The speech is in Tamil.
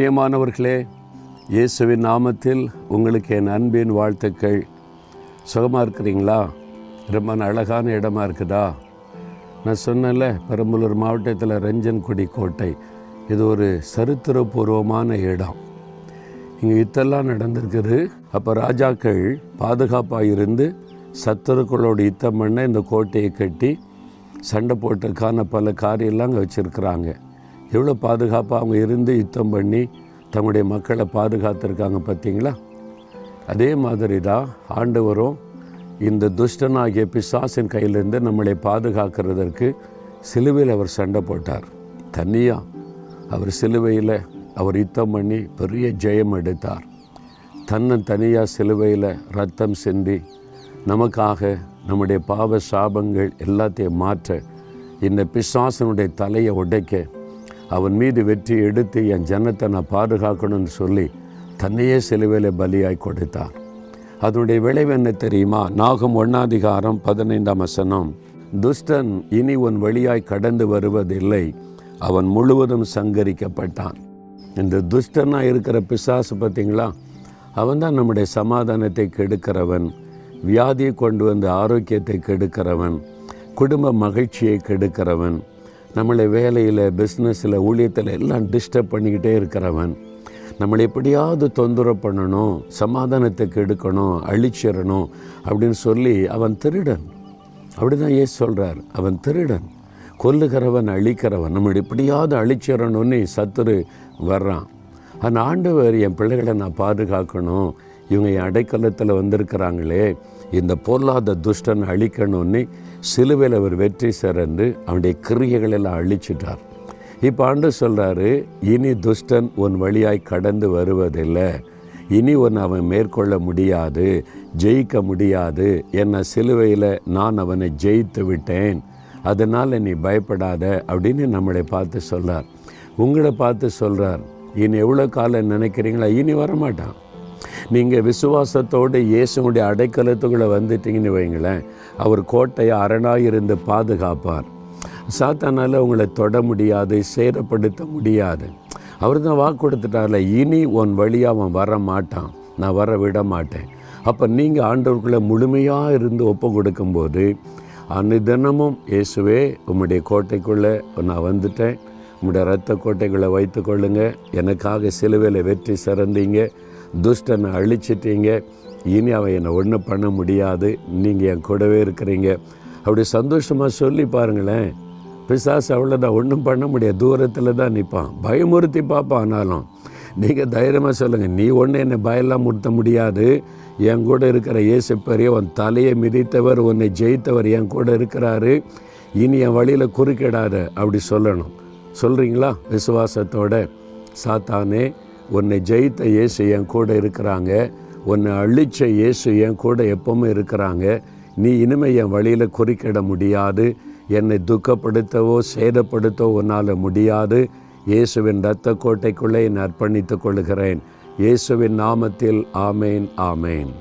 பிரியமானவர்களே, இயேசுவின் நாமத்தில் உங்களுக்கு என் அன்பின் வாழ்த்துக்கள். சுகமாக இருக்கிறீங்களா? ரொம்ப அழகான இடமா இருக்குதா? நான் சொன்னேன்ல, பெரம்பலூர் மாவட்டத்தில் ரஞ்சன்குடி கோட்டை, இது ஒரு சரித்திரபூர்வமான இடம். இங்கே யுத்தெல்லாம் நடந்திருக்குது. அப்போ ராஜாக்கள் பாதுகாப்பாக இருந்து சத்துருக்களோட யுத்தம் பண்ண இந்த கோட்டையை கட்டி சண்டை போட்டுக்கான பல காரியெல்லாம் அங்கே வச்சுருக்குறாங்க. எவ்வளோ பாதுகாப்பாக அவங்க இருந்து யுத்தம் பண்ணி தங்களுடைய மக்களை பாதுகாத்துருக்காங்க பார்த்தீங்களா? அதே மாதிரி தான் ஆண்டவரும் இந்த துஷ்டனாகிய பிசாசின் கையிலேருந்து நம்மளை பாதுகாக்கிறதற்கு சிலுவையில் அவர் சண்டை போட்டார். தனியாக அவர் சிலுவையில் அவர் யுத்தம் பண்ணி பெரிய ஜெயம் எடுத்தார். தன்னை தனியாக சிலுவையில் ரத்தம் சிந்தி நமக்காக நம்முடைய பாவ சாபங்கள் எல்லாத்தையும் மாற்ற, இந்த பிசாசனுடைய தலையை உடைக்க, அவன் மீது வெற்றி எடுத்து என் ஜனத்தை நான் பாதுகாக்கணும்னு சொல்லி தன்னையே சிலுவையில் பலியாய் கொடுத்தார். அதனுடைய விளைவு என்ன தெரியுமா? நாகம் 1:15 துஷ்டன் இனி உன் வழியாய் கடந்து வருவதில்லை, அவன் முழுவதும் சங்கரிக்கப்பட்டான். இந்த துஷ்டனாக இருக்கிற பிசாசு பார்த்திங்களா, அவன் தான் நம்முடைய சமாதானத்தை கெடுக்கிறவன், வியாதியை கொண்டு வந்து ஆரோக்கியத்தை கெடுக்கிறவன், குடும்ப மகிழ்ச்சியை கெடுக்கிறவன், நம்மளை வேலையில், பிஸ்னஸில், ஊழியத்தில் எல்லாம் டிஸ்டர்ப் பண்ணிக்கிட்டே இருக்கிறவன். நம்மளை எப்படியாவது தொந்தரவு பண்ணணும், சமாதானத்துக்கு எடுக்கணும், அழிச்சிடணும் அப்படின்னு சொல்லி அவன் திருடன். அப்படி தான் ஏசு சொல்கிறார், அவன் திருடன், கொல்லுகிறவன், அழிக்கிறவன். நம்மளை எப்படியாவது அழிச்சிடணும்னு சத்துரு வர்றான். அந்த ஆண்டவர், என் பிள்ளைகளை நான் பாதுகாக்கணும், இவங்க என் அடைக்கலத்தில் வந்திருக்கிறாங்களே, இந்த பொல்லாத துஷ்டன் அழிக்கணும்னு சிலுவையில் அவர் வெற்றி சிறந்து அவனுடைய கிரியைகளெல்லாம் அழிச்சிட்டார். இப்போ ஆண்டு சொல்கிறாரு, இனி துஷ்டன் உன் வழியாய் கடந்து வருவதில்லை, இனி ஒன்று அவன் மேற்கொள்ள முடியாது, ஜெயிக்க முடியாது. என்னை சிலுவையில் நான் அவனை ஜெயித்து விட்டேன், அதனால் நீ பயப்படாத அப்படின்னு நம்மளை பார்த்து சொல்கிறார், உங்களை பார்த்து சொல்கிறார். இனி எவ்வளோ காலம் நினைக்கிறீங்களா? இனி வரமாட்டான். நீங்கள் விசுவாசத்தோடு இயேசுடைய அடைக்கலத்துக்குள்ளே வந்துட்டீங்கன்னு வைங்களேன், அவர் கோட்டையை அரணாக இருந்து பாதுகாப்பார். சாத்தானால் உங்களை தொட முடியாது, சேதப்படுத்த முடியாது. அவர் தான் வாக்கு கொடுத்துட்டார்ல, இனி உன் வழியாக அவன் வர மாட்டான், நான் வர விட மாட்டேன். அப்போ நீங்கள் ஆண்டவருக்குள்ளே முழுமையாக இருந்து ஒப்பு கொடுக்கும்போது, அனுதினமும் இயேசுவே உம்முடைய கோட்டைக்குள்ளே நான் வந்துட்டேன், உம்முடைய இரத்த கோட்டைக்குள்ளே வைத்து கொள்ளுங்க, எனக்காக சிலுவையில் வெற்றி சிறந்தீங்க, துஷ்டனை அழிச்சிட்டீங்க, இனி அவன் என்னை ஒன்றும் பண்ண முடியாது, நீங்கள் என் கூடவே இருக்கிறீங்க அப்படி சந்தோஷமாக சொல்லி பாருங்களேன். பிசாசு அவ்வளோதான், ஒன்றும் பண்ண முடியாது, தூரத்தில் தான் நிற்பான், பயமுறுத்தி பார்ப்பான். ஆனாலும் நீங்கள் தைரியமாக சொல்லுங்கள், நீ ஒன்று என்னை பயலாம் முறுத்த முடியாது, என் கூட இருக்கிற இயேசு பெரிய, உன் தலையை மிதித்தவர், உன்னை ஜெயித்தவர் என் கூட இருக்கிறாரு, இனி என் வழியில் குறுக்கிடாத அப்படி சொல்லணும். சொல்கிறீங்களா விசுவாசத்தோட? சாத்தானே, உன்னை ஜெயித்த இயேசு என் கூட இருக்கிறாங்க, உன்னை அழித்த இயேசு என் கூட எப்பவுமே இருக்கிறாங்க, நீ இனிமேல் என் வழியில் குறுக்கிட முடியாது, என்னை துக்கப்படுத்தவோ சேதப்படுத்தவோ உன்னால் முடியாது, இயேசுவின் இரத்த கோட்டைக்குள்ளே என்னை அர்ப்பணித்துக் கொள்கிறேன், இயேசுவின் நாமத்தில் ஆமேன், ஆமேன்.